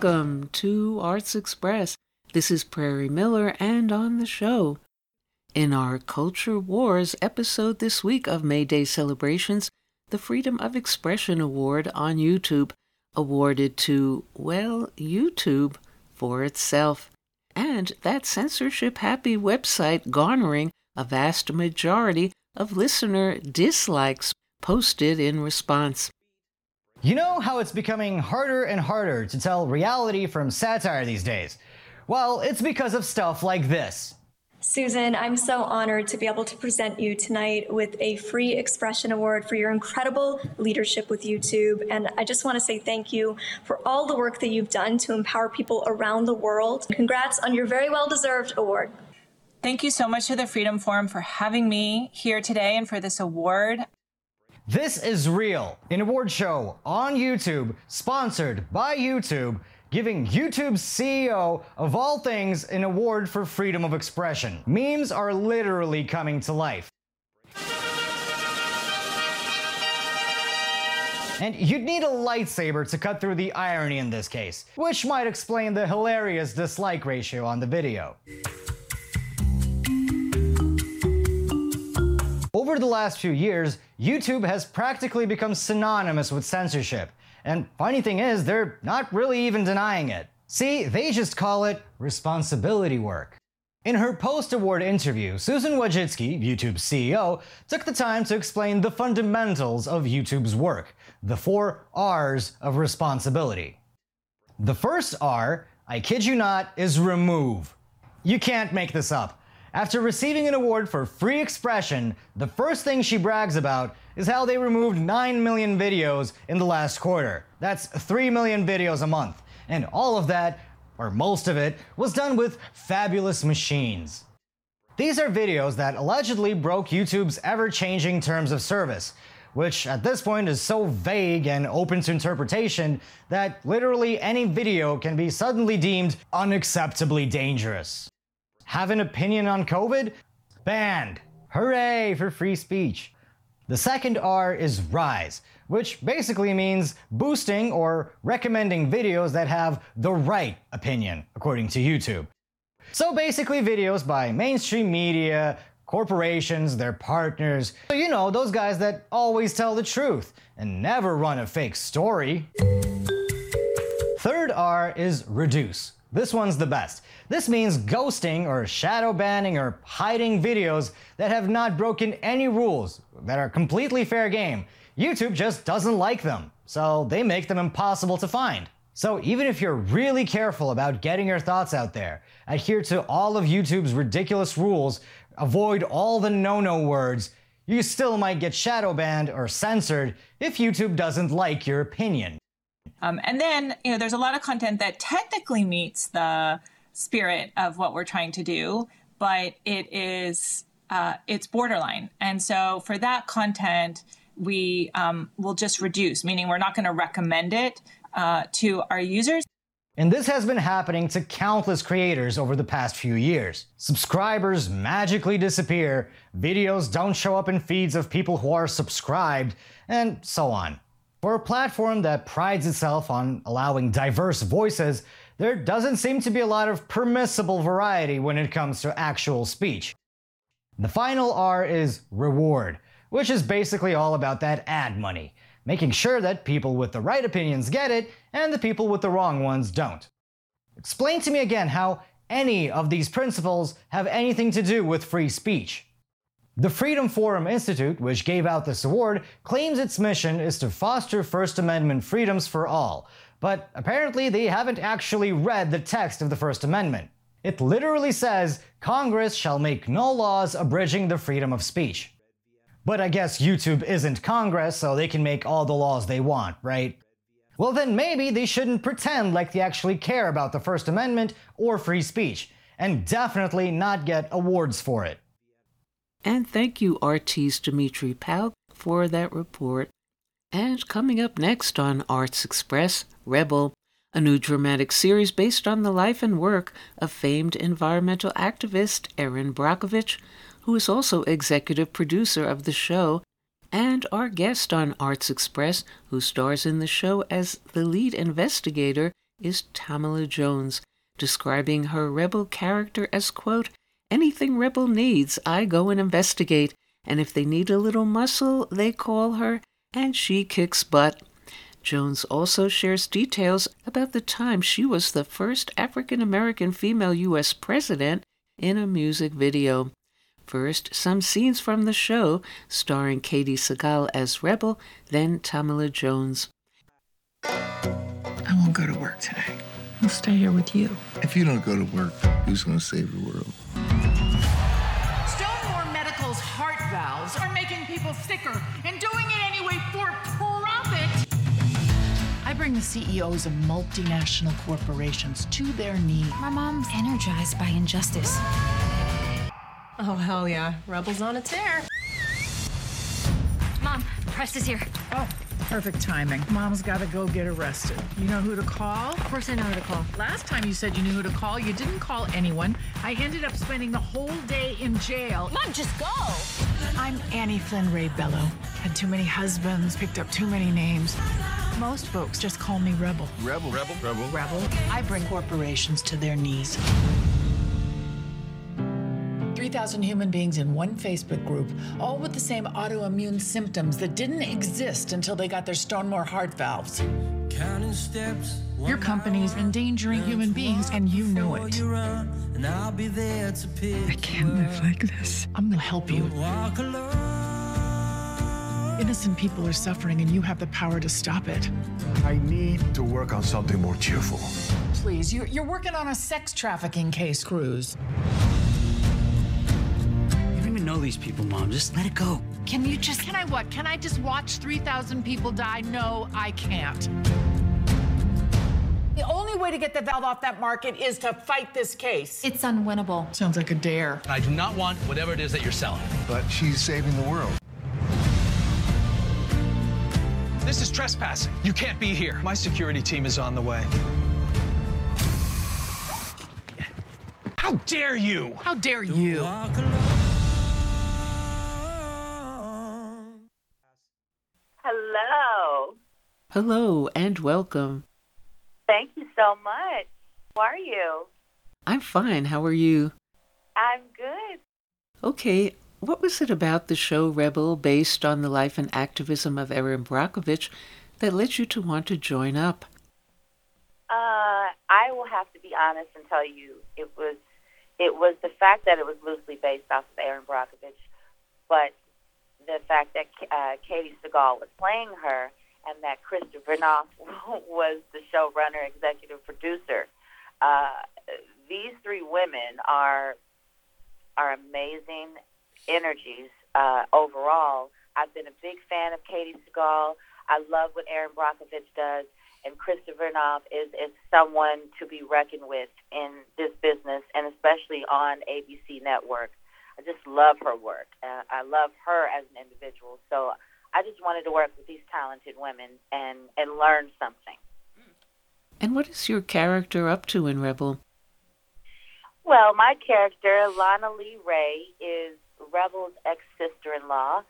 Welcome to Arts Express. This is Prairie Miller, and on the show, in our Culture Wars episode this week of May Day Celebrations, the Freedom of Expression Award on YouTube, awarded to, well, YouTube for itself, and that censorship-happy website garnering a vast majority of listener dislikes posted in response. You know how it's becoming harder and harder to tell reality from satire these days? Well, it's because of stuff like this. Susan, I'm so honored to be able to present you tonight with a free expression award for your incredible leadership with YouTube. And I just want to say thank you for all the work that you've done to empower people around the world. Congrats on your very well-deserved award. Thank you so much to the Freedom Forum for having me here today and for this award. This Is Real, an award show on YouTube, sponsored by YouTube, giving YouTube's CEO, of all things, an award for freedom of expression. Memes are literally coming to life. And you'd need a lightsaber to cut through the irony in this case, which might explain the hilarious dislike ratio on the video. Over the last few years, YouTube has practically become synonymous with censorship. And funny thing is, they're not really even denying it. See, they just call it responsibility work. In her post-award interview, Susan Wojcicki, YouTube's CEO, took the time to explain the fundamentals of YouTube's work, the 4 R's of responsibility. The first R, I kid you not, is remove. You can't make this up. After receiving an award for free expression, the first thing she brags about is how they removed 9 million videos in the last quarter. That's 3 million videos a month. And all of that, or most of it, was done with fabulous machines. These are videos that allegedly broke YouTube's ever-changing terms of service, which at this point is so vague and open to interpretation that literally any video can be suddenly deemed unacceptably dangerous. Have an opinion on COVID? Banned. Hooray for free speech. The second R is rise, which basically means boosting or recommending videos that have the right opinion, according to YouTube. So basically videos by mainstream media, corporations, their partners, so you know, those guys that always tell the truth and never run a fake story. Third R is reduce. This one's the best. This means ghosting or shadow banning or hiding videos that have not broken any rules, that are completely fair game. YouTube just doesn't like them, so they make them impossible to find. So even if you're really careful about getting your thoughts out there, adhere to all of YouTube's ridiculous rules, avoid all the no-no words, you still might get shadow banned or censored if YouTube doesn't like your opinion. And then, you know, there's a lot of content that technically meets the spirit of what we're trying to do, but it is, it's borderline. And so for that content, we will just reduce, meaning we're not going to recommend it to our users. And this has been happening to countless creators over the past few years. Subscribers magically disappear, videos don't show up in feeds of people who are subscribed, and so on. For a platform that prides itself on allowing diverse voices, there doesn't seem to be a lot of permissible variety when it comes to actual speech. The final R is reward, which is basically all about that ad money, making sure that people with the right opinions get it and the people with the wrong ones don't. Explain to me again how any of these principles have anything to do with free speech. The Freedom Forum Institute, which gave out this award, claims its mission is to foster First Amendment freedoms for all, but apparently they haven't actually read the text of the First Amendment. It literally says, Congress shall make no laws abridging the freedom of speech. But I guess YouTube isn't Congress, so they can make all the laws they want, right? Well then maybe they shouldn't pretend like they actually care about the First Amendment or free speech, and definitely not get awards for it. And thank you, RT's Dimitri Palk, for that report. And coming up next on Arts Express, Rebel, a new dramatic series based on the life and work of famed environmental activist Erin Brockovich, who is also executive producer of the show, and our guest on Arts Express, who stars in the show as the lead investigator is Tamala Jones, describing her rebel character as, quote, anything rebel needs, I go and investigate, and if they need a little muscle, they call her, and she kicks butt. Jones also shares details about the time she was the first African-American female U.S. president in a music video. First, some scenes from the show, starring Katie Sagal as Rebel, then Tamala Jones. I won't go to work today. I'll stay here with you. If you don't go to work, who's going to save the world? Stonewall Medical's heart valves are making people sicker and doing it anyway for profit. I bring the CEOs of multinational corporations to their knees. My mom's energized by injustice. Oh, hell yeah. Rebel's on a tear. Mom, Press is here. Oh, perfect timing. Mom's got to go get arrested. You know who to call? Of course I know who to call. Last time you said you knew who to call, you didn't call anyone. I ended up spending the whole day in jail. Mom, just go! I'm Annie Flynn Ray Bello. Had too many husbands, picked up too many names. Most folks just call me Rebel. Rebel, Rebel, Rebel. Rebel. I bring corporations to their knees. 3,000 human beings in one Facebook group, all with the same autoimmune symptoms that didn't exist until they got their Stonewall heart valves. Counting steps. Your company's endangering human beings, and you know it. I can't live like this. I'm gonna help you. Innocent people are suffering, and you have the power to stop it. I need to work on something more cheerful. Please, you're working on a sex trafficking case, Cruz. Know these people, Mom. Just let it go. Can I just watch 3,000 people die? No, I can't. The only way to get the valve off that market is to fight this case. It's unwinnable. Sounds like a dare. I do not want whatever it is that you're selling. But she's saving the world. This is trespassing. You can't be here. My security team is on the way. How dare you? How dare you? Hello. Hello and welcome. Thank you so much. How are you? I'm fine. How are you? I'm good. Okay. What was it about the show Rebel, based on the life and activism of Erin Brockovich, that led you to want to join up? I will have to be honest and tell you it was the fact that it was loosely based off of Erin Brockovich, but the fact that Katie Sagal was playing her and that Krista Vernoff was the showrunner, executive producer. These three women are amazing energies overall. I've been a big fan of Katie Sagal. I love what Erin Brockovich does. And Krista Vernoff is someone to be reckoned with in this business, and especially on ABC Network. I just love her work. I love her as an individual. So I just wanted to work with these talented women and learn something. And what is your character up to in Rebel? Well, my character, Lana Lee Ray, is Rebel's ex-sister-in-law.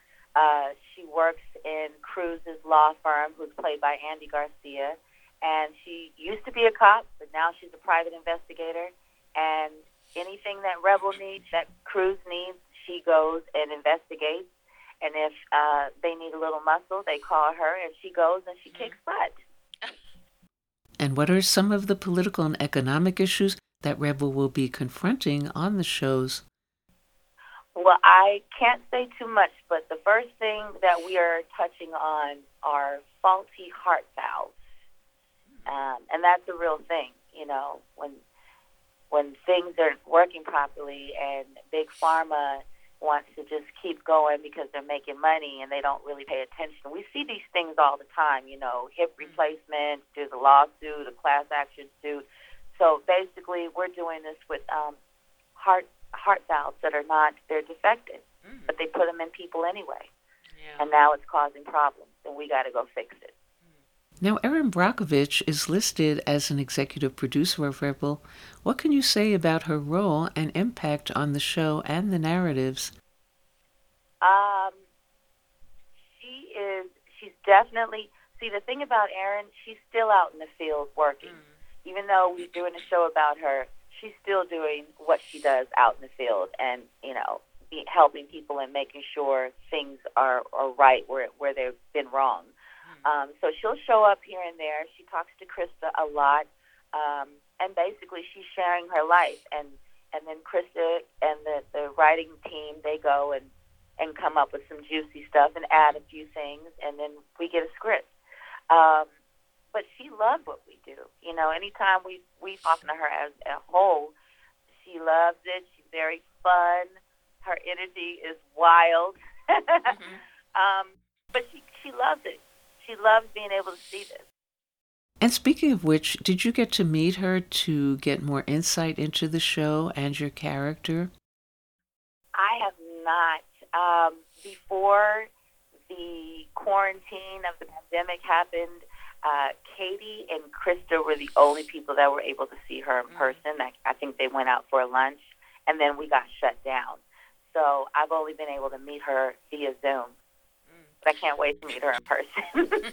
She works in Cruz's law firm, who's played by Andy Garcia. And she used to be a cop, but now she's a private investigator. And anything that Rebel needs, that Cruz needs, she goes and investigates. And if they need a little muscle, they call her, and she goes and she kicks butt. And what are some of the political and economic issues that Rebel will be confronting on the shows? Well, I can't say too much, but the first thing that we are touching on are faulty heart valves. And that's a real thing, you know, when things aren't working properly and Big Pharma wants to just keep going because they're making money and they don't really pay attention. We see these things all the time, you know, hip replacement, there's a lawsuit, a class action suit. So basically we're doing this with heart valves that are not, they're defective, but they put them in people anyway. Yeah. And now it's causing problems and we got to go fix it. Now, Erin Brockovich is listed as an executive producer of Rebel. What can you say about her role and impact on the show and the narratives? She's definitely, see, the thing about Erin, she's still out in the field working. even though we're doing a show about her, she's still doing what she does out in the field and, you know, helping people and making sure things are right where they've been wrong. So she'll show up here and there. She talks to Krista a lot. And basically she's sharing her life. And then Krista and the writing team, they go and come up with some juicy stuff and add a few things, and then we get a script. But she loved what we do. You know, anytime we talk to her as a whole, she loves it. She's very fun. Her energy is wild. Mm-hmm. But she loves it. She loves being able to see this. And speaking of which, did you get to meet her to get more insight into the show and your character? I have not. Before the quarantine of the pandemic happened, Katie and Krista were the only people that were able to see her in person. I think they went out for lunch, and then we got shut down. So I've only been able to meet her via Zoom. But I can't wait to meet her in person.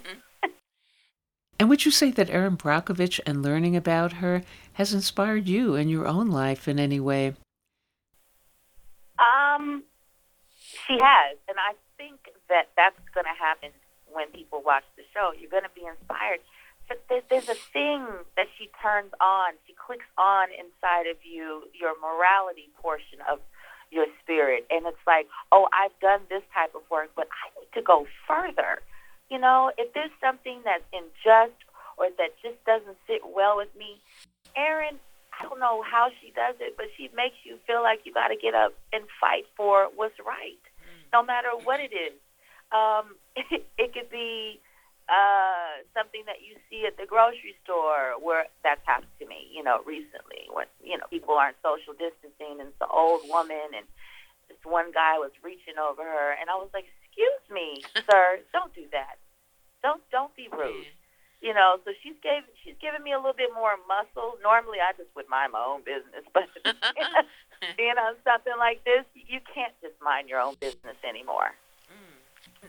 And would you say that Erin Brockovich and learning about her has inspired you in your own life in any way? She has, and I think that that's going to happen when people watch the show. You're going to be inspired. But there's a thing that she turns on. She clicks on inside of you, your morality portion of your spirit. And it's like, oh, I've done this type of work, but I need to go further. You know, if there's something that's unjust or that just doesn't sit well with me, Erin, I don't know how she does it, but she makes you feel like you got to get up and fight for what's right, no matter what it is. It could be something that you see at the grocery store, where that's happened to me, you know, recently, when, you know, people aren't social distancing, and it's an old woman, and this one guy was reaching over her, and I was like, excuse me, sir, don't do that. Don't be rude. You know, so she's given me a little bit more muscle. Normally, I just would mind my own business, but being on something like this, you can't just mind your own business anymore.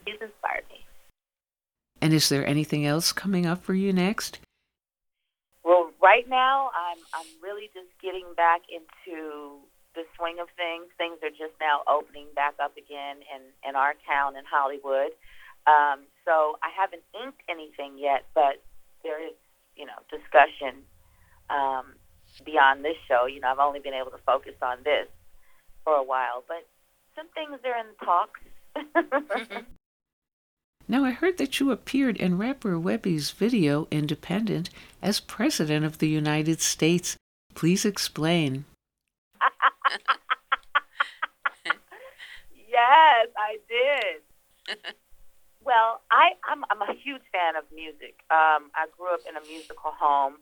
She's inspired me. And is there anything else coming up for you next? Well, right now, I'm really just getting back into the swing of things. Things are just now opening back up again in our town in Hollywood. So I haven't inked anything yet, but there is, you know, discussion beyond this show. You know, I've only been able to focus on this for a while, but some things are in talks. Now, I heard that you appeared in rapper Webby's video, Independent, as President of the United States. Please explain. Yes, I did. Well, I'm a huge fan of music. I grew up in a musical home.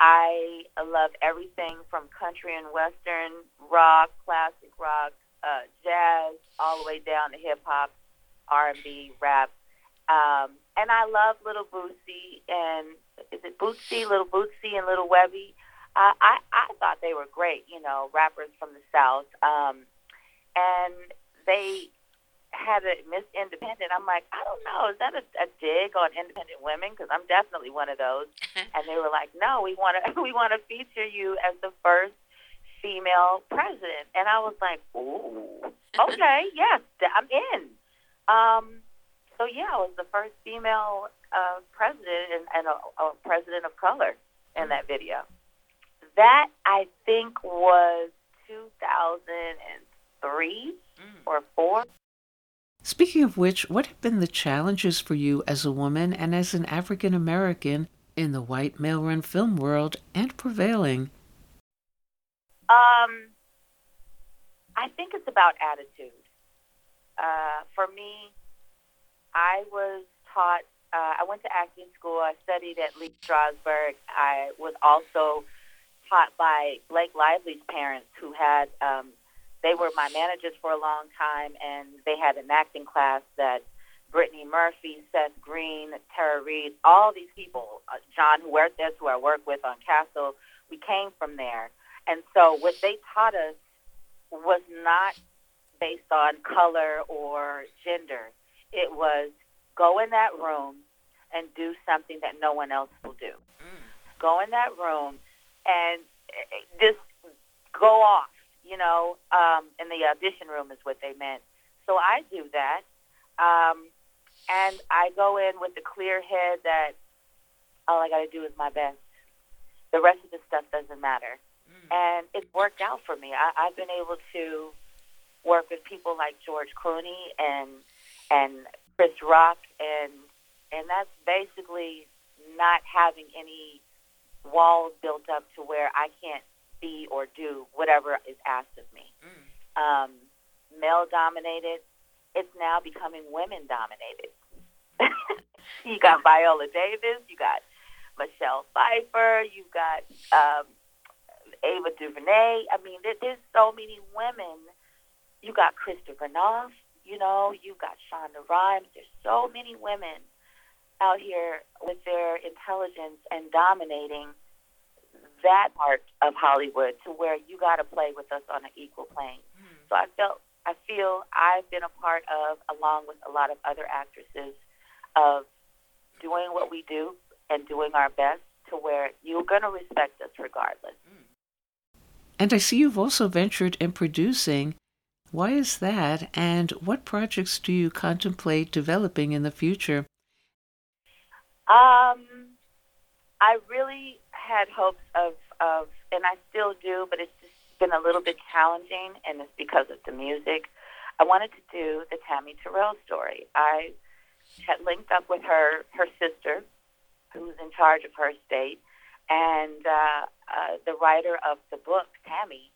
I love everything from country and western, rock, classic rock, jazz, all the way down to hip-hop, R&B, rap. And I love Little Bootsy and, is it Bootsy, Little Bootsy and Little Webby? I thought they were great, you know, rappers from the South. And they had a Miss Independent. I'm like, I don't know, is that a dig on independent women? Because I'm definitely one of those. And they were like, no, we want to feature you as the first female president. And I was like, ooh, okay, yes, I'm in. So yeah, I was the first female president and a president of color in that video. That I think was 2003 or 4. Speaking of which, what have been the challenges for you as a woman and as an African-American in the white male-run film world and prevailing? I think it's about attitude. For me, I was taught, I went to acting school. I studied at Lee Strasberg. I was also taught by Blake Lively's parents, who had... they were my managers for a long time, and they had an acting class that Brittany Murphy, Seth Green, Tara Reid, all these people, John Huertas, who I work with on Castle, we came from there. And so what they taught us was not based on color or gender. It was go in that room and do something that no one else will do. Go in that room and just go off, you know, and the audition room is what they meant. So I do that, and I go in with a clear head that all I got to do is my best. The rest of the stuff doesn't matter. And it worked out for me. I've been able to work with people like George Clooney and Chris Rock, and that's basically not having any walls built up to where I can't be or do whatever is asked of me. Male-dominated, it's now becoming women-dominated. You got Viola Davis, you got Michelle Pfeiffer, you've got Ava DuVernay. I mean, there's so many women. You got Krista Vernoff, you know, you've got Shonda Rhimes. There's so many women out here with their intelligence and dominating that part of Hollywood to where you got to play with us on an equal plane. So I feel I've been a part of, along with a lot of other actresses, of doing what we do and doing our best to where you're going to respect us regardless. And I see you've also ventured in producing. Why is that, and what projects do you contemplate developing in the future? I really had hopes of, and I still do, but it's just been a little bit challenging, and it's because of the music. I wanted to do the Tammy Terrell story. I had linked up with her sister, who's in charge of her estate, and the writer of the book, Tammy.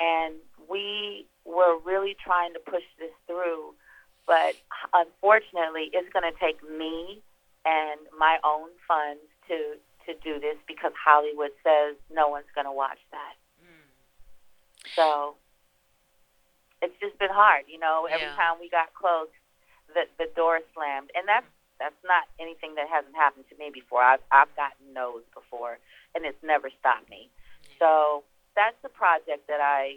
And we were really trying to push this through, but unfortunately, it's going to take me and my own funds to do this because Hollywood says no one's going to watch that. So it's just been hard, you know. Every time we got close, the door slammed, and that's not anything that hasn't happened to me before. I've gotten no's before, and it's never stopped me. So that's the project that I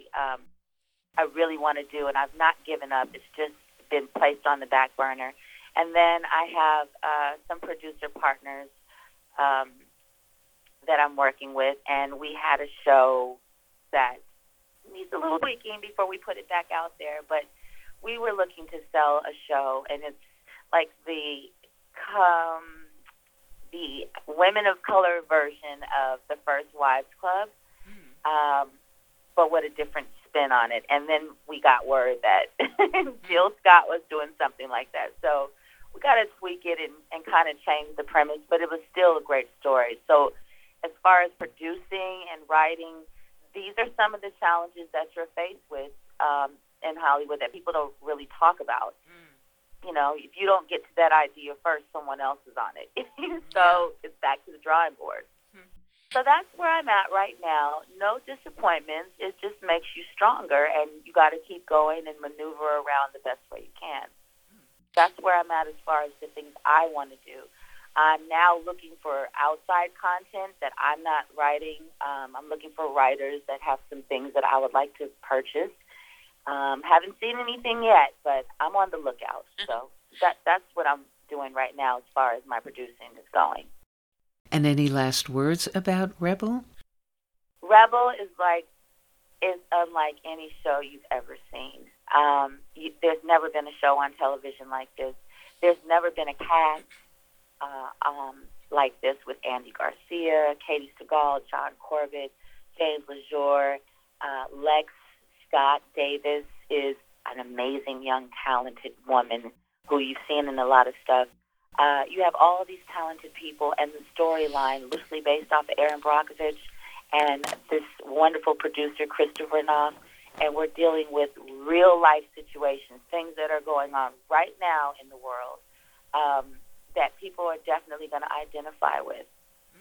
really want to do, and I've not given up. It's just been placed on the back burner. And then I have some producer partners that I'm working with, and we had a show that needs a little tweaking before we put it back out there, but we were looking to sell a show, and it's like the women of color version of the First Wives Club, but with a different spin on it. And then we got word that Jill Scott was doing something like that. So we got to tweak it and kind of change the premise, but it was still a great story. So as far as producing and writing, these are some of the challenges that you're faced with in Hollywood that people don't really talk about. You know, if you don't get to that idea first, someone else is on it. So it's back to the drawing board. So that's where I'm at right now. No disappointments. It just makes you stronger, and you got to keep going and maneuver around the best way you can. That's where I'm at as far as the things I want to do. I'm now looking for outside content that I'm not writing. I'm looking for writers that have some things that I would like to purchase. Haven't seen anything yet, but I'm on the lookout. So that's what I'm doing right now as far as my producing is going. And any last words about Rebel? Rebel is unlike any show you've ever seen. There's never been a show on television like this. There's never been a cast like this with Andy Garcia, Katie Sagal, John Corbett, James Lejeune, Lex Scott Davis is an amazing, young, talented woman who you've seen in a lot of stuff. You have all of these talented people, and the storyline loosely based off of Erin Brockovich and this wonderful producer, Christopher Knopf, and we're dealing with real-life situations, things that are going on right now in the world that people are definitely going to identify with.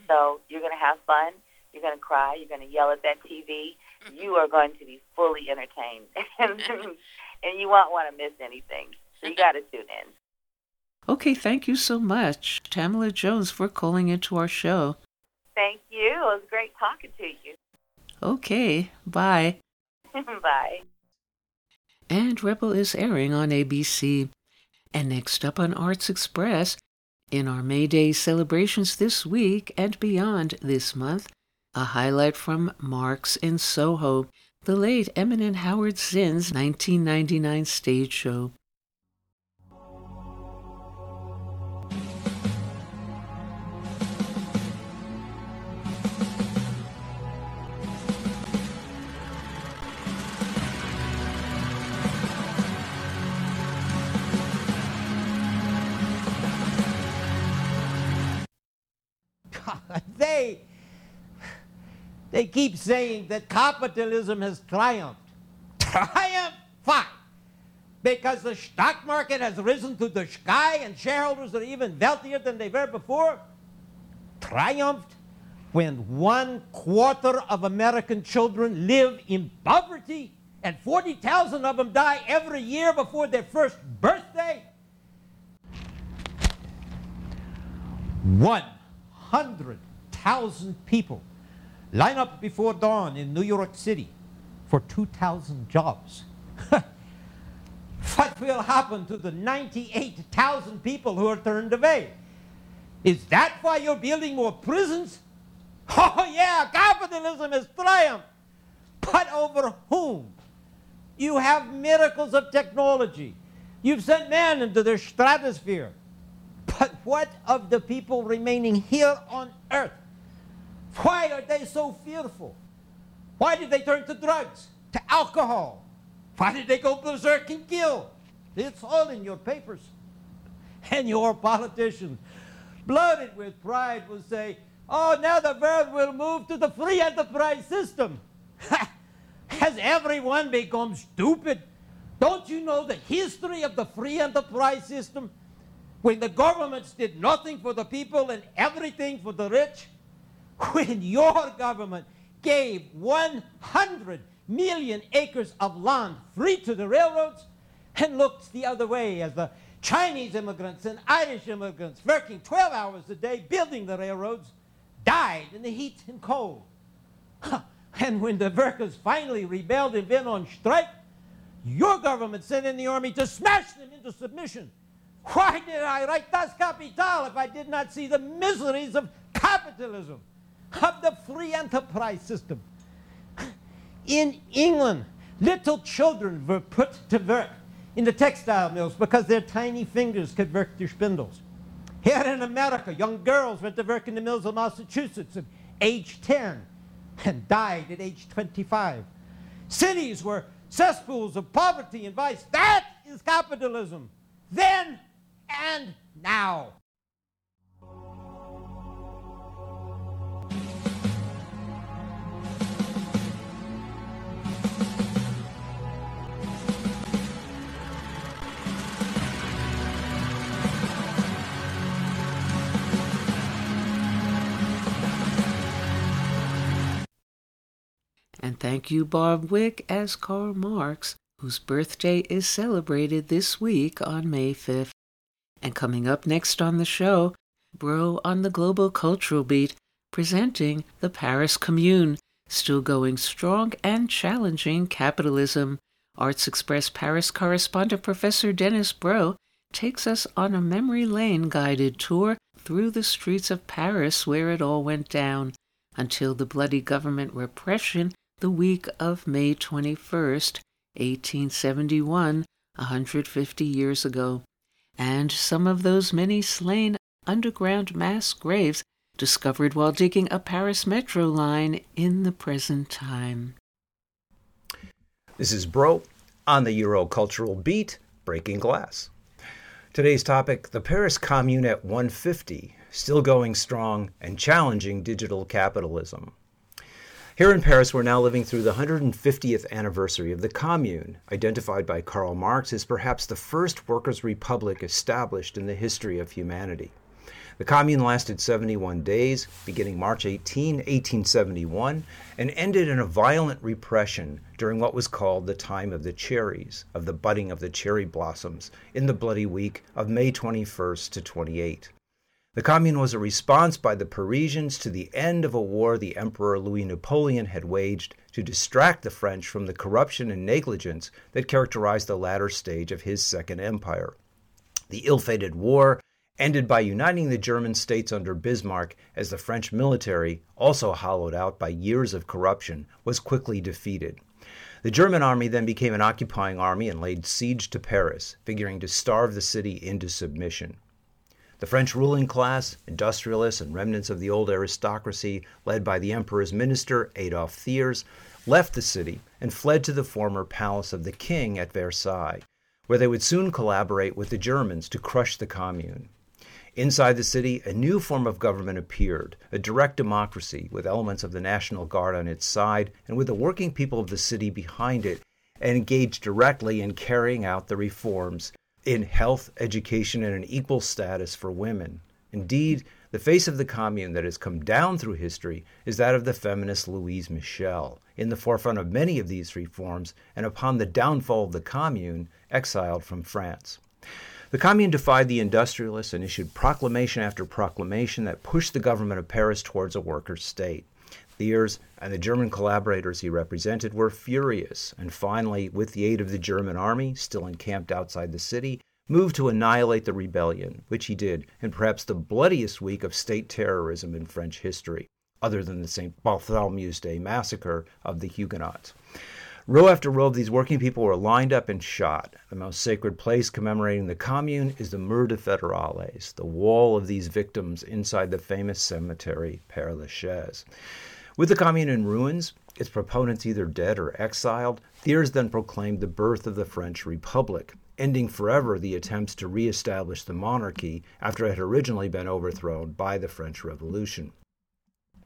So you're going to have fun. You're going to cry. You're going to yell at that TV. You are going to be fully entertained, and you won't want to miss anything. So you got to tune in. Okay, thank you so much, Tamala Jones, for calling into our show. Thank you. It was great talking to you. Okay, bye. Bye. And Rebel is airing on ABC. And next up on Arts Express, in our May Day celebrations this week and beyond this month, a highlight from Marx in Soho, the late eminent Howard Zinn's 1999 stage show. They keep saying that capitalism has triumphed. Triumphed? Fine. Because the stock market has risen to the sky and shareholders are even wealthier than they were before? Triumphed when 1/4 of American children live in poverty and 40,000 of them die every year before their first birthday? 100,000 people line up before dawn in New York City for 2,000 jobs. What will happen to the 98,000 people who are turned away? Is that why you're building more prisons? Oh yeah, capitalism has triumphed. But over whom? You have miracles of technology. You've sent man into the stratosphere. But what of the people remaining here on Earth? Why are they so fearful? Why did they turn to drugs, to alcohol? Why did they go berserk and kill? It's all in your papers. And your politicians, bloated with pride, will say, oh, now the world will move to the free enterprise system. Has everyone become stupid? Don't you know the history of the free enterprise system? When the governments did nothing for the people and everything for the rich? When your government gave 100 million acres of land free to the railroads and looked the other way as the Chinese immigrants and Irish immigrants working 12 hours a day building the railroads died in the heat and cold. And when the workers finally rebelled and went on strike, your government sent in the army to smash them into submission. Why did I write Das Kapital if I did not see the miseries of capitalism? Of the free enterprise system. In England, little children were put to work in the textile mills because their tiny fingers could work their spindles. Here in America, young girls went to work in the mills of Massachusetts at age 10 and died at age 25. Cities were cesspools of poverty and vice. That is capitalism, then and now. And thank you, Bob Wick, as Karl Marx, whose birthday is celebrated this week on May 5th. And coming up next on the show, Brough on the Global Cultural Beat, presenting the Paris Commune, still going strong and challenging capitalism. Arts Express Paris correspondent Professor Dennis Brough takes us on a memory lane guided tour through the streets of Paris where it all went down, until the bloody government repression the week of May 21st, 1871, 150 years ago. And some of those many slain underground mass graves discovered while digging a Paris metro line in the present time. This is Brough on the Eurocultural Beat, Breaking Glass. Today's topic, the Paris Commune at 150, still going strong and challenging digital capitalism. Here in Paris, we're now living through the 150th anniversary of the Commune, identified by Karl Marx as perhaps the first workers' republic established in the history of humanity. The Commune lasted 71 days, beginning March 18, 1871, and ended in a violent repression during what was called the Time of the Cherries, of the budding of the cherry blossoms, in the bloody week of May 21st to 28. The Commune was a response by the Parisians to the end of a war the Emperor Louis Napoleon had waged to distract the French from the corruption and negligence that characterized the latter stage of his Second Empire. The ill-fated war ended by uniting the German states under Bismarck as the French military, also hollowed out by years of corruption, was quickly defeated. The German army then became an occupying army and laid siege to Paris, figuring to starve the city into submission. The French ruling class, industrialists, and remnants of the old aristocracy, led by the emperor's minister, Adolphe Thiers, left the city and fled to the former palace of the king at Versailles, where they would soon collaborate with the Germans to crush the commune. Inside the city, a new form of government appeared, a direct democracy with elements of the National Guard on its side and with the working people of the city behind it, and engaged directly in carrying out the reforms in health, education, and an equal status for women. Indeed, the face of the commune that has come down through history is that of the feminist Louise Michel, in the forefront of many of these reforms and upon the downfall of the commune, exiled from France. The commune defied the industrialists and issued proclamation after proclamation that pushed the government of Paris towards a worker state. Thiers and the German collaborators he represented were furious, and finally, with the aid of the German army, still encamped outside the city, moved to annihilate the rebellion, which he did in perhaps the bloodiest week of state terrorism in French history, other than the St. Bartholomew's Day massacre of the Huguenots. Row after row of these working people were lined up and shot. The most sacred place commemorating the commune is the Mur de Federales, the wall of these victims inside the famous cemetery Père Lachaise. With the commune in ruins, its proponents either dead or exiled, Thiers then proclaimed the birth of the French Republic, ending forever the attempts to reestablish the monarchy after it had originally been overthrown by the French Revolution.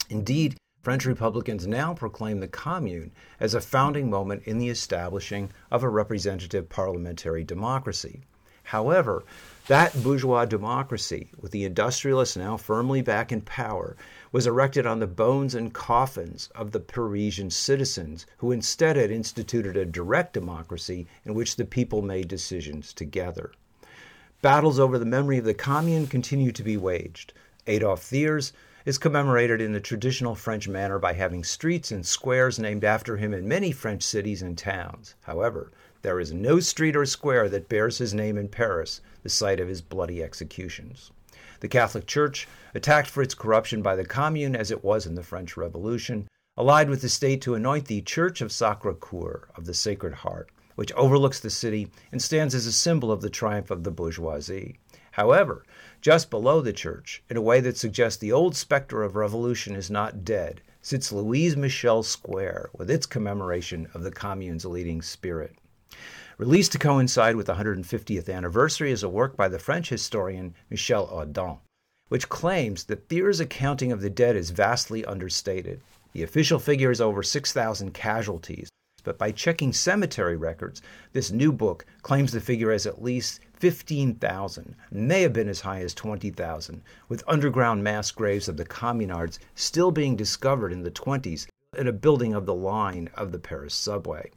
Indeed, French Republicans now proclaim the commune as a founding moment in the establishing of a representative parliamentary democracy. However, that bourgeois democracy, with the industrialists now firmly back in power, was erected on the bones and coffins of the Parisian citizens, who instead had instituted a direct democracy in which the people made decisions together. Battles over the memory of the commune continue to be waged. Adolphe Thiers is commemorated in the traditional French manner by having streets and squares named after him in many French cities and towns. However, there is no street or square that bears his name in Paris, the site of his bloody executions. The Catholic Church, attacked for its corruption by the Commune as it was in the French Revolution, allied with the state to anoint the Church of Sacre Coeur, of the Sacred Heart, which overlooks the city and stands as a symbol of the triumph of the bourgeoisie. However, just below the church, in a way that suggests the old specter of revolution is not dead, sits Louise Michel Square, with its commemoration of the Commune's leading spirit. Released to coincide with the 150th anniversary is a work by the French historian Michel Audin, which claims that Thiers' accounting of the dead is vastly understated. The official figure is over 6,000 casualties, but by checking cemetery records, this new book claims the figure as at least 15,000, may have been as high as 20,000, with underground mass graves of the communards still being discovered in the 1920s in a building of the line of the Paris subway.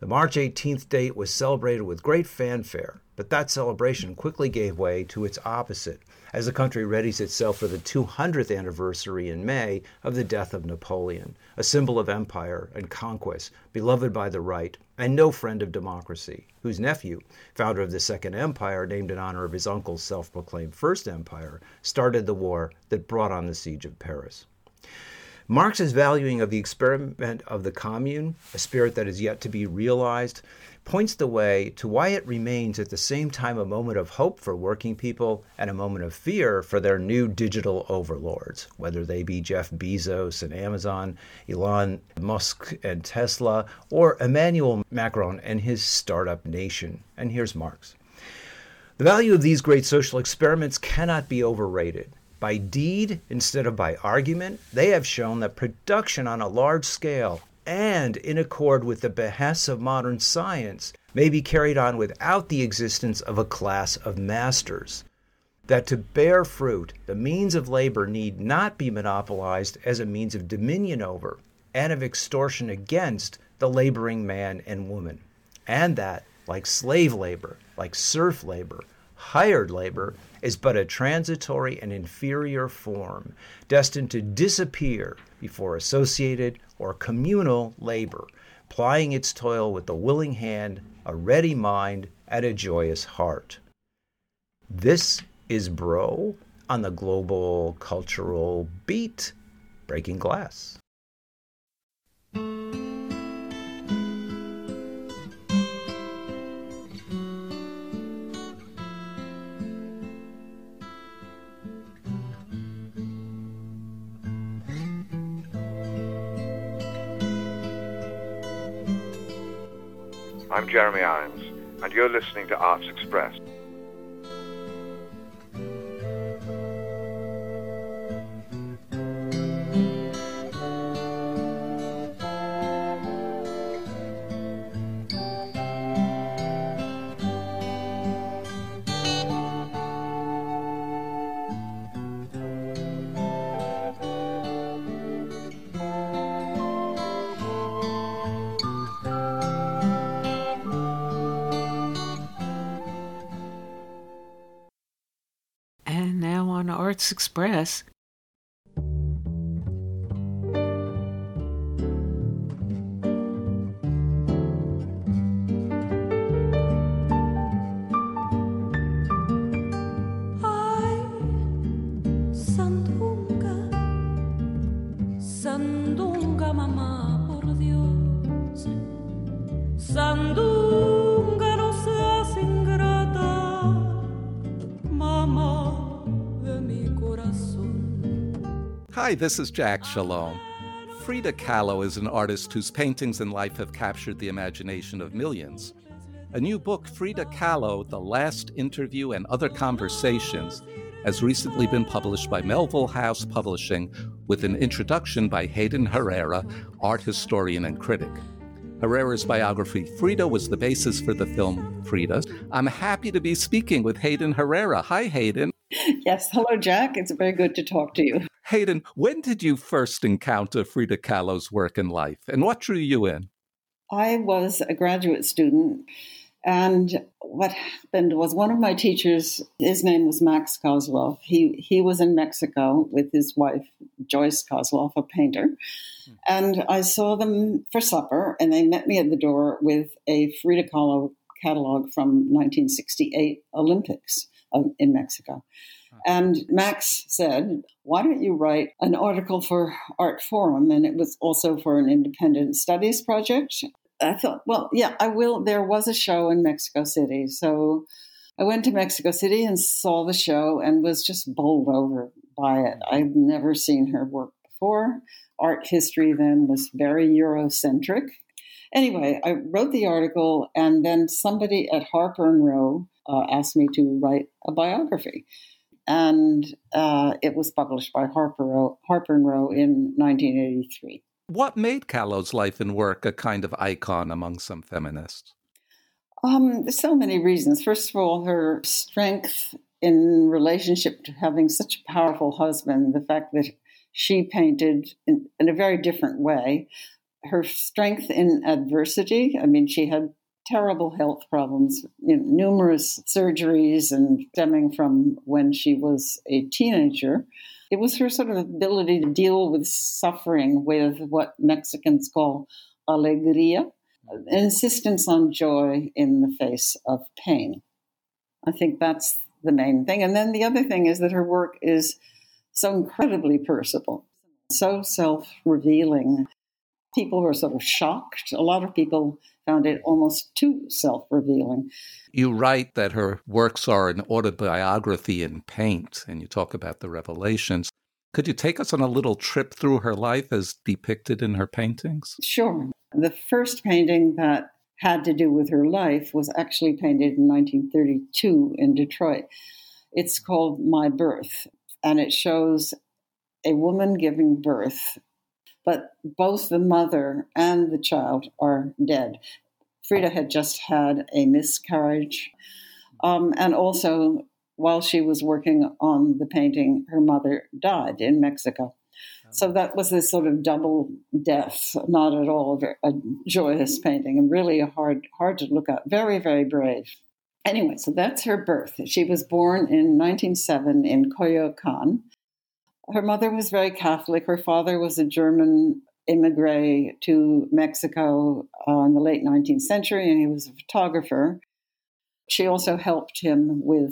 The March 18th date was celebrated with great fanfare, but that celebration quickly gave way to its opposite, as the country readies itself for the 200th anniversary in May of the death of Napoleon, a symbol of empire and conquest, beloved by the right, and no friend of democracy, whose nephew, founder of the Second Empire, named in honor of his uncle's self-proclaimed First Empire, started the war that brought on the siege of Paris. Marx's valuing of the experiment of the commune, a spirit that is yet to be realized, points the way to why it remains at the same time a moment of hope for working people and a moment of fear for their new digital overlords, whether they be Jeff Bezos and Amazon, Elon Musk and Tesla, or Emmanuel Macron and his startup nation. And here's Marx. The value of these great social experiments cannot be overrated. By deed, instead of by argument, they have shown that production on a large scale and in accord with the behests of modern science may be carried on without the existence of a class of masters. That to bear fruit, the means of labor need not be monopolized as a means of dominion over and of extortion against the laboring man and woman. And that, like slave labor, like serf labor, hired labor is but a transitory and inferior form, destined to disappear before associated or communal labor, plying its toil with a willing hand, a ready mind, and a joyous heart. This is Brough on the global cultural beat, breaking glass. I'm Jeremy Irons, and you're listening to Arts Express. Express. Hi, this is Jack Shalom. Frida Kahlo is an artist whose paintings and life have captured the imagination of millions. A new book, Frida Kahlo, The Last Interview and Other Conversations, has recently been published by Melville House Publishing with an introduction by Hayden Herrera, art historian and critic. Herrera's biography, Frida, was the basis for the film Frida. I'm happy to be speaking with Hayden Herrera. Hi, Hayden. Yes. Hello, Jack. It's very good to talk to you. Hayden, when did you first encounter Frida Kahlo's work and life, and what drew you in? I was a graduate student, and what happened was one of my teachers, his name was Max Kozloff. He was in Mexico with his wife, Joyce Kozloff, a painter, and I saw them for supper, and they met me at the door with a Frida Kahlo catalog from 1968 Olympics in Mexico. And Max said, why don't you write an article for Art Forum? And it was also for an independent studies project. I thought, well, yeah, I will. There was a show in Mexico City. So I went to Mexico City and saw the show and was just bowled over by it. I've never seen her work before. Art history then was very Eurocentric. Anyway, I wrote the article, and then somebody at Harper and Row asked me to write a biography. And it was published by Harper and Row in 1983. What made Kahlo's life and work a kind of icon among some feminists? So many reasons. First of all, her strength in relationship to having such a powerful husband, the fact that she painted in a very different way, her strength in adversity. I mean, she had terrible health problems, numerous surgeries, and stemming from when she was a teenager. It was her sort of ability to deal with suffering with what Mexicans call alegría, an insistence on joy in the face of pain. I think that's the main thing. And then the other thing is that her work is so incredibly personal, so self-revealing. People were sort of shocked. A lot of people found it almost too self-revealing. You write that her works are an autobiography in paint, and you talk about the revelations. Could you take us on a little trip through her life as depicted in her paintings? Sure. The first painting that had to do with her life was actually painted in 1932 in Detroit. It's called My Birth, and it shows a woman giving birth, but both the mother and the child are dead. Frida had just had a miscarriage. And also, while she was working on the painting, her mother died in Mexico. So that was this sort of double death, not at all a joyous painting, and really hard to look at. Very, very brave. Anyway, so that's her birth. She was born in 1907 in Coyoacán. Her mother was very Catholic. Her father was a German immigrant to Mexico in the late 19th century, and he was a photographer. She also helped him with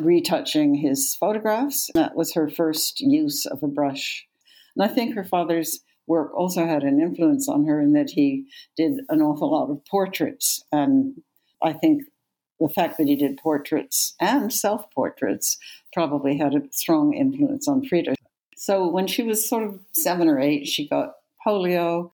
retouching his photographs. That was her first use of a brush. And I think her father's work also had an influence on her in that he did an awful lot of portraits. And I think the fact that he did portraits and self-portraits probably had a strong influence on Frida. So when she was sort of 7 or 8, she got polio.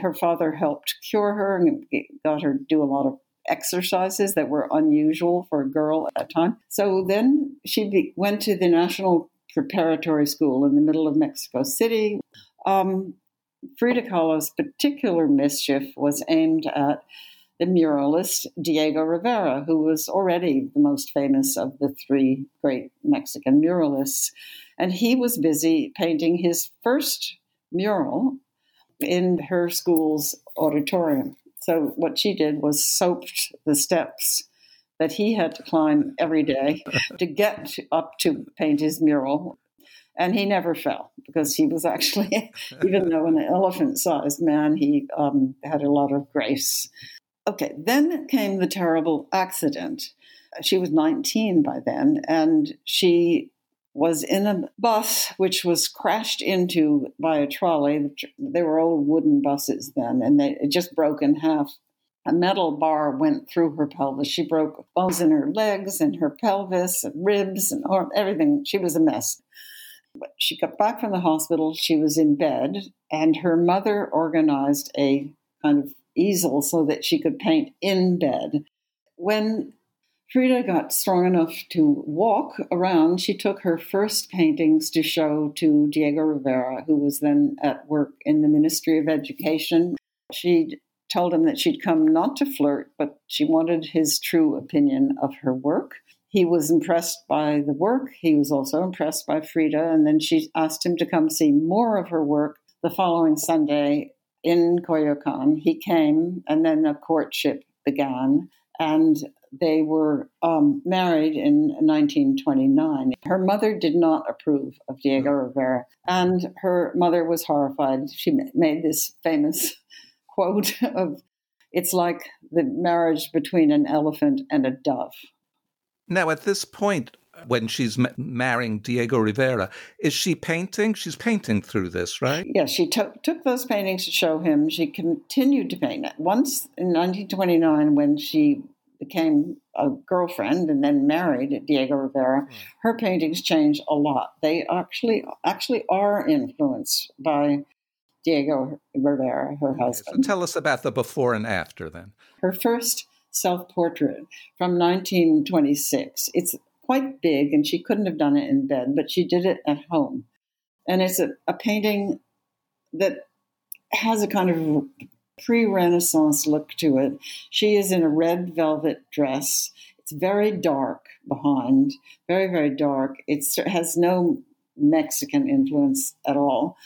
Her father helped cure her and got her to do a lot of exercises that were unusual for a girl at that time. So then she went to the National Preparatory School in the middle of Mexico City. Frida Kahlo's particular mischief was aimed at the muralist Diego Rivera, who was already the most famous of the 3 great Mexican muralists. And he was busy painting his first mural in her school's auditorium. So what she did was soaped the steps that he had to climb every day to get up to paint his mural. And he never fell because he was actually, even though an elephant-sized man, he had a lot of grace. Okay, then came the terrible accident. She was 19 by then, and she was in a bus which was crashed into by a trolley. They were old wooden buses then, and it just broke in half. A metal bar went through her pelvis. She broke bones in her legs and her pelvis and ribs and everything. She was a mess. But she got back from the hospital. She was in bed, and her mother organized a kind of easel so that she could paint in bed. When Frida got strong enough to walk around, she took her first paintings to show to Diego Rivera, who was then at work in the Ministry of Education. She told him that she'd come not to flirt, but she wanted his true opinion of her work. He was impressed by the work. He was also impressed by Frida. And then she asked him to come see more of her work the following Sunday in Coyoacán. He came, and then a courtship began. And they were married in 1929. Her mother did not approve of Diego Rivera, and her mother was horrified. She made this famous quote of, "It's like the marriage between an elephant and a dove." Now, at this point, when she's marrying Diego Rivera, is she painting? She's painting through this, right? Yeah, she took those paintings to show him. She continued to paint. Once in 1929, when she became a girlfriend and then married Diego Rivera, her paintings changed a lot. They actually are influenced by Diego Rivera, her husband. Okay, so tell us about the before and after then. Her first self-portrait from 1926. It's quite big, and she couldn't have done it in bed, but she did it at home. And it's a painting that has a kind of pre-Renaissance look to it. She is in a red velvet dress. It's very dark behind, very, very dark. It has no Mexican influence at all.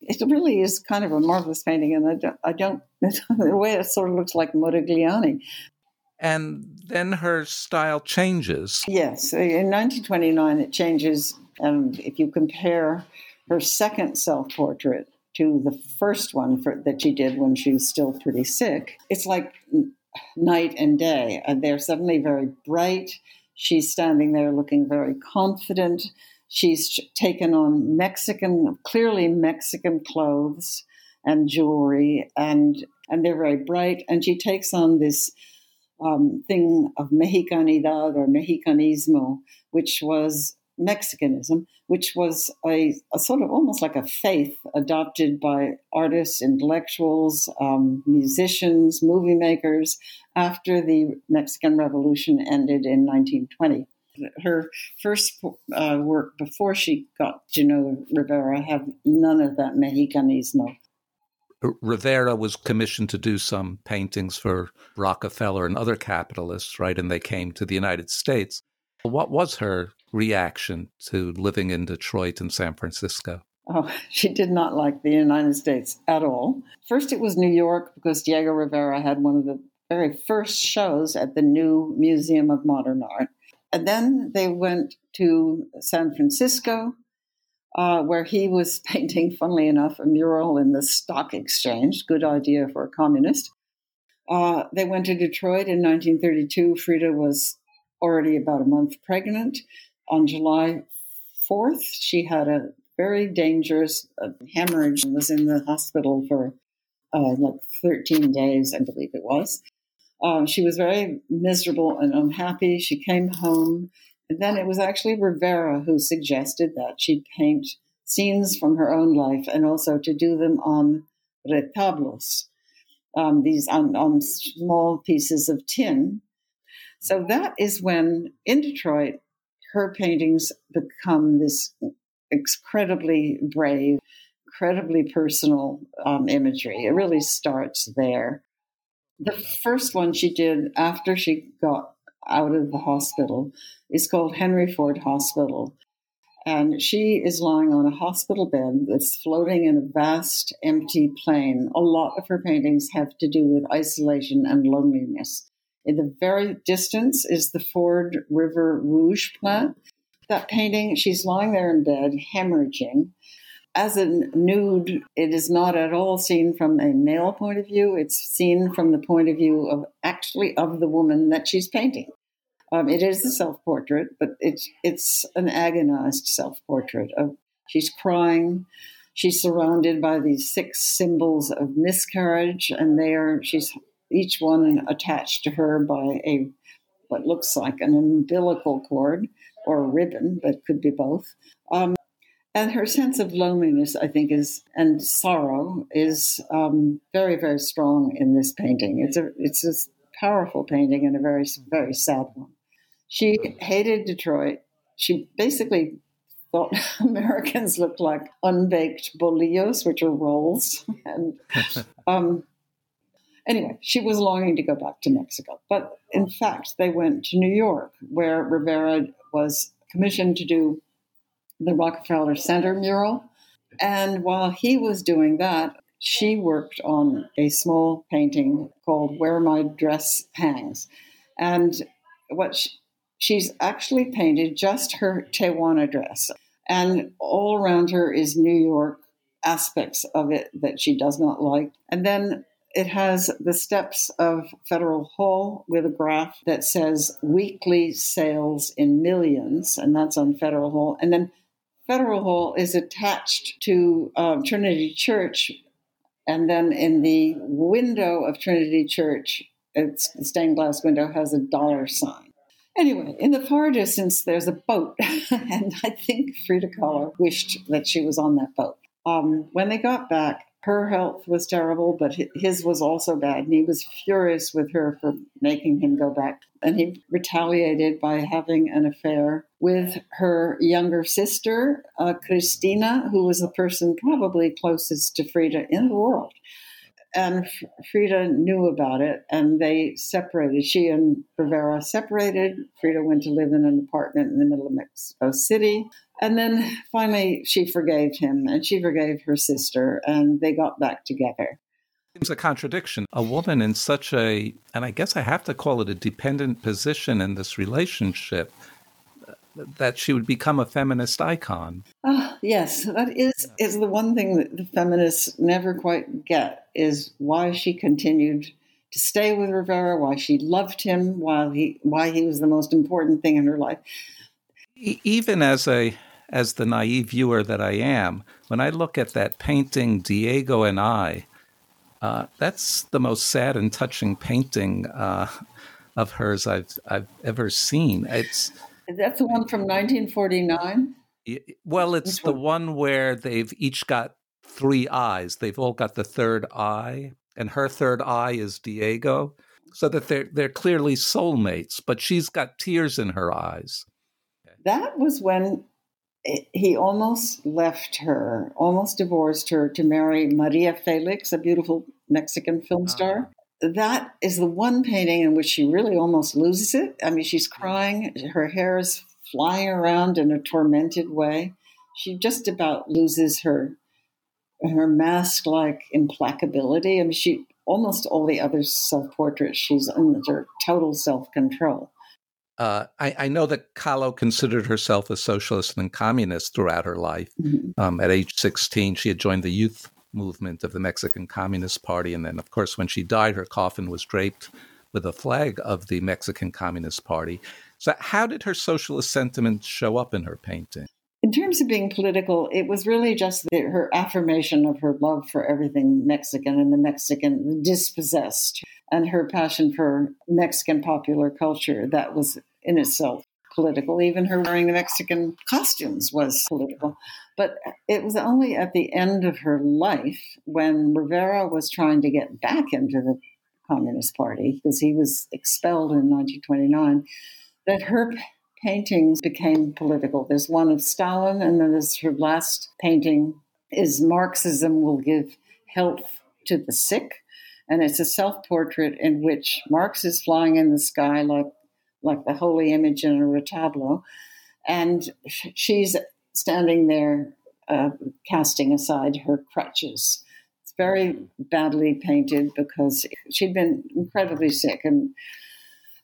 It really is kind of a marvelous painting, and I don't the way it sort of looks like Modigliani. And then her style changes. Yes, in 1929 it changes, and if you compare her second self-portrait to the first one that she did when she was still pretty sick, it's like night and day. They're suddenly very bright. She's standing there looking very confident. She's taken on clearly Mexican clothes and jewelry, and they're very bright. And she takes on this thing of Mexicanidad or Mexicanismo, which was Mexicanism, which was a sort of almost like a faith adopted by artists, intellectuals, musicians, movie makers after the Mexican Revolution ended in 1920. Her first work before she got to know Rivera had none of that Mexicanismo. Rivera was commissioned to do some paintings for Rockefeller and other capitalists, right? And they came to the United States. What was her reaction to living in Detroit and San Francisco? Oh, she did not like the United States at all. First, it was New York because Diego Rivera had one of the very first shows at the new Museum of Modern Art. And then they went to San Francisco, where he was painting, funnily enough, a mural in the stock exchange. Good idea for a communist. They went to Detroit in 1932. Frida was already about a month pregnant. On July 4th, she had a very dangerous hemorrhage and was in the hospital for like 13 days, I believe it was. She was very miserable and unhappy. She came home. And then it was actually Rivera who suggested that she paint scenes from her own life and also to do them on retablos, these on small pieces of tin. So that is when, in Detroit, her paintings become this incredibly brave, incredibly personal imagery. It really starts there. The first one she did after she got out of the hospital is called Henry Ford Hospital. And she is lying on a hospital bed that's floating in a vast, empty plain. A lot of her paintings have to do with isolation and loneliness. In the very distance is the Ford River Rouge plant. That painting, she's lying there in bed, hemorrhaging. As a nude, it is not at all seen from a male point of view. It's seen from the point of view of actually of the woman that she's painting. It is a self-portrait, but it's an agonized self-portrait. She's crying. She's surrounded by these six symbols of miscarriage, and she's each one attached to her by what looks like an umbilical cord or a ribbon, but could be both. And her sense of loneliness, I think, and sorrow is very, very strong in this painting. It's a powerful painting and a very, very sad one. She hated Detroit. She basically thought Americans looked like unbaked bolillos, which are rolls, and anyway, she was longing to go back to Mexico. But in fact, they went to New York, where Rivera was commissioned to do the Rockefeller Center mural. And while he was doing that, she worked on a small painting called Where My Dress Hangs. And what she's actually painted just her Tijuana dress. And all around her is New York aspects of it that she does not like. And then it has the steps of Federal Hall with a graph that says weekly sales in millions, and that's on Federal Hall. And then Federal Hall is attached to Trinity Church, and then in the window of Trinity Church, it's the stained glass window has a dollar sign. Anyway, in the far distance, there's a boat, and I think Frida Kahlo wished that she was on that boat. When they got back, her health was terrible, but his was also bad. And he was furious with her for making him go back. And he retaliated by having an affair with her younger sister, Cristina, who was the person probably closest to Frida in the world. And Frida knew about it, and they separated. She and Rivera separated. Frida went to live in an apartment in the middle of Mexico City. And then finally she forgave him, and she forgave her sister, and they got back together. Seems a contradiction. A woman in such a, and I guess I have to call it a dependent position in this relationship, that she would become a feminist icon. Oh, yes, that is the one thing that the feminists never quite get, is why she continued to stay with Rivera, why she loved him, why he was the most important thing in her life. Even as the naive viewer that I am, when I look at that painting, Diego and I, that's the most sad and touching painting of hers I've ever seen. That's the one from 1949? Well, it's the one where they've each got three eyes. They've all got the third eye, and her third eye is Diego, so that they're clearly soulmates, but she's got tears in her eyes. That was when he almost left her, almost divorced her to marry Maria Felix, a beautiful Mexican film star. That is the one painting in which she really almost loses it. I mean, she's crying. Her hair is flying around in a tormented way. She just about loses her mask-like implacability. I mean, almost all the other self-portraits, she's under total self-control. I know that Kahlo considered herself a socialist and communist throughout her life. Mm-hmm. At age 16, she had joined the youth movement of the Mexican Communist Party. And then, of course, when she died, her coffin was draped with a flag of the Mexican Communist Party. So how did her socialist sentiments show up in her painting? In terms of being political, it was really just her affirmation of her love for everything Mexican and the Mexican dispossessed, and her passion for Mexican popular culture. That was in itself political. Even her wearing the Mexican costumes was political. But it was only at the end of her life, when Rivera was trying to get back into the Communist Party, because he was expelled in 1929, that her paintings became political. There's one of Stalin, and then there's her last painting is Marxism Will Give Health to the Sick. And it's a self-portrait in which Marx is flying in the sky like the holy image in a retablo. And she's standing there casting aside her crutches. It's very badly painted because she'd been incredibly sick and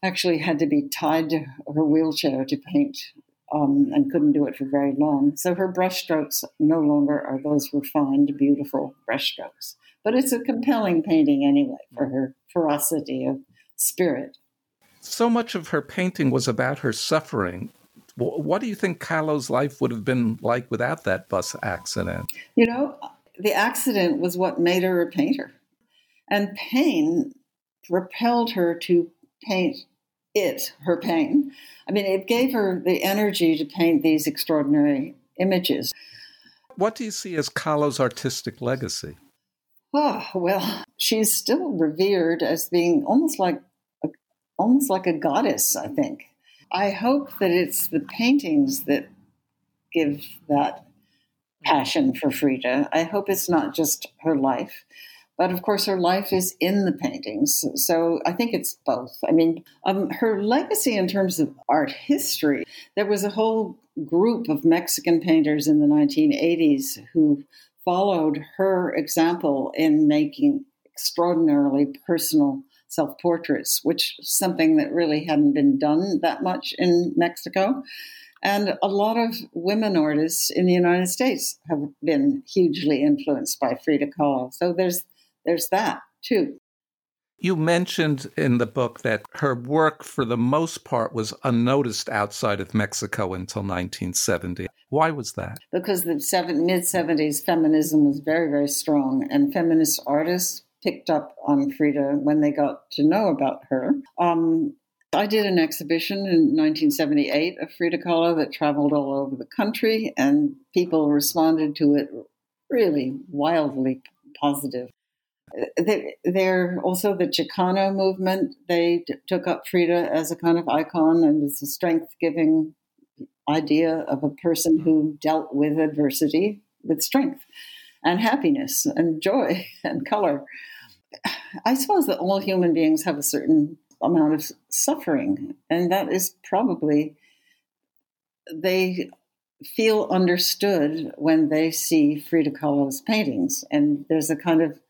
actually had to be tied to her wheelchair to paint and couldn't do it for very long. So her brushstrokes no longer are those refined, beautiful brushstrokes. But it's a compelling painting anyway for her ferocity of spirit. So much of her painting was about her suffering. What do you think Kahlo's life would have been like without that bus accident? You know, the accident was what made her a painter. And pain propelled her to paint it, her pain. I mean, it gave her the energy to paint these extraordinary images. What do you see as Kahlo's artistic legacy? Oh, well, she's still revered as being almost like a goddess, I think. I hope that it's the paintings that give that passion for Frida. I hope it's not just her life. But, of course, her life is in the paintings, so I think it's both. I mean, her legacy in terms of art history, there was a whole group of Mexican painters in the 1980s who followed her example in making extraordinarily personal self-portraits, which is something that really hadn't been done that much in Mexico. And a lot of women artists in the United States have been hugely influenced by Frida Kahlo. So there's that, too. You mentioned in the book that her work, for the most part, was unnoticed outside of Mexico until 1970. Why was that? Because the mid-'70s feminism was very, very strong, and feminist artists picked up on Frida when they got to know about her. I did an exhibition in 1978 of Frida Kahlo that traveled all over the country, and people responded to it really wildly positive. They're also the Chicano movement. They took up Frida as a kind of icon and as a strength-giving idea of a person who dealt with adversity with strength and happiness and joy and color. I suppose that all human beings have a certain amount of suffering, and that is probably they feel understood when they see Frida Kahlo's paintings, and there's a kind of,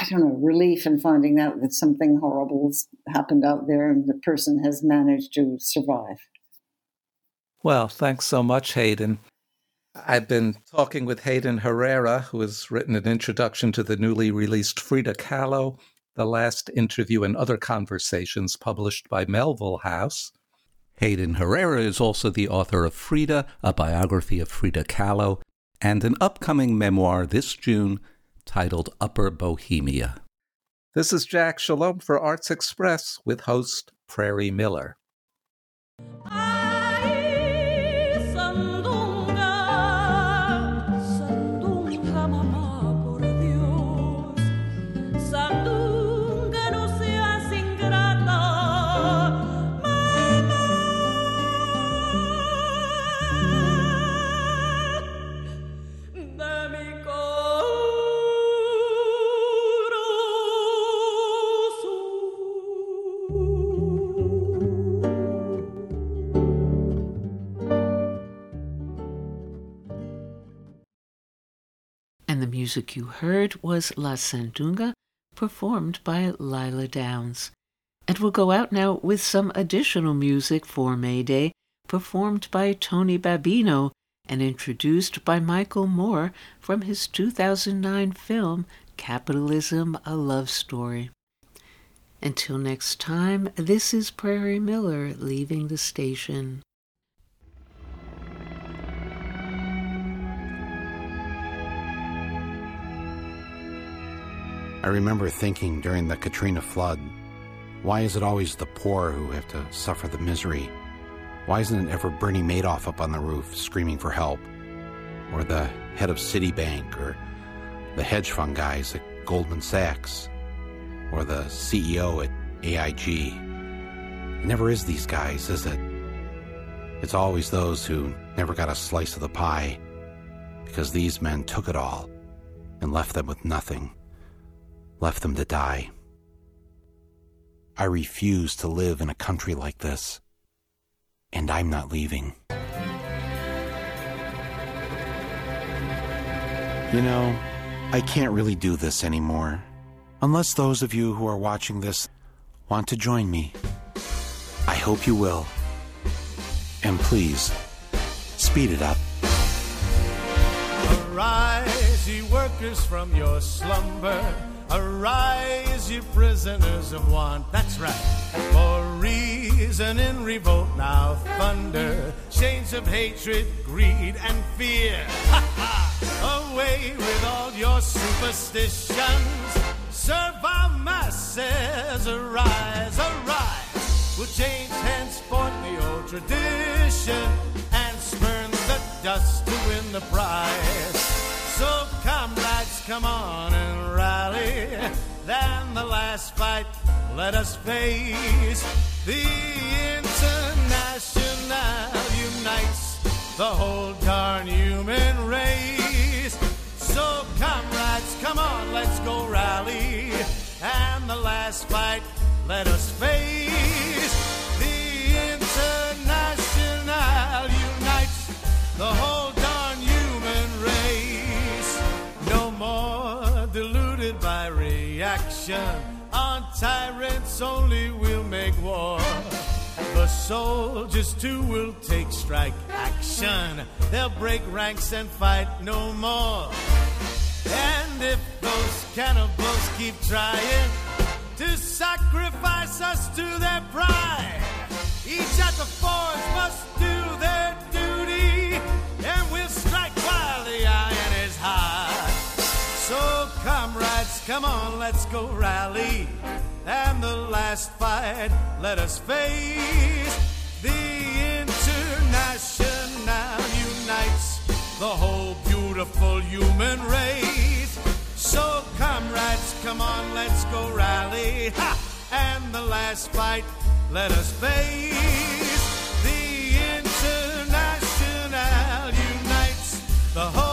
I don't know, relief in finding out that something horrible has happened out there and the person has managed to survive. Well, thanks so much, Hayden. I've been talking with Hayden Herrera, who has written an introduction to the newly released Frida Kahlo, The Last Interview and Other Conversations, published by Melville House. Hayden Herrera is also the author of Frida, A Biography of Frida Kahlo, and an upcoming memoir this June, titled Upper Bohemia. This is Jack Shalom for Arts Express with host Prairie Miller. Music you heard was La Sandunga, performed by Lila Downs. And we'll go out now with some additional music for May Day, performed by Tony Babino and introduced by Michael Moore from his 2009 film Capitalism, A Love Story. Until next time, this is Prairie Miller leaving the station. I remember thinking during the Katrina flood, why is it always the poor who have to suffer the misery? Why isn't it ever Bernie Madoff up on the roof screaming for help? Or the head of Citibank, or the hedge fund guys at Goldman Sachs, or the CEO at AIG. It never is these guys, is it? It's always those who never got a slice of the pie, because these men took it all and left them with nothing, left them to die. I refuse to live in a country like this, and I'm not leaving. You know, I can't really do this anymore, unless those of you who are watching this want to join me. I hope you will. And please, speed it up. Arise, ye workers, from your slumber. Arise, ye prisoners of want. That's right. For reason in revolt now thunder. Chains of hatred, greed, and fear. Ha ha! Away with all your superstitions. Serve our masses. Arise, arise. We'll change henceforth the old tradition and spurn the dust to win the prize. So comrades, come on and rally. Then the last fight, let us face. The International unites the whole darn human race. So comrades, come on, let's go rally. And the last fight, let us face. The International unites the whole darn human race. Deluded by reaction, on tyrants only we'll make war. The soldiers too will take strike action. They'll break ranks and fight no more. And if those cannibals keep trying to sacrifice us to their pride, each at the forge must do their duty, and we'll strike while the iron is hot. So comrades, come on, let's go rally. And the last fight, let us face. The International unites the whole beautiful human race. So comrades, come on, let's go rally. Ha! And the last fight, let us face. The International unites the whole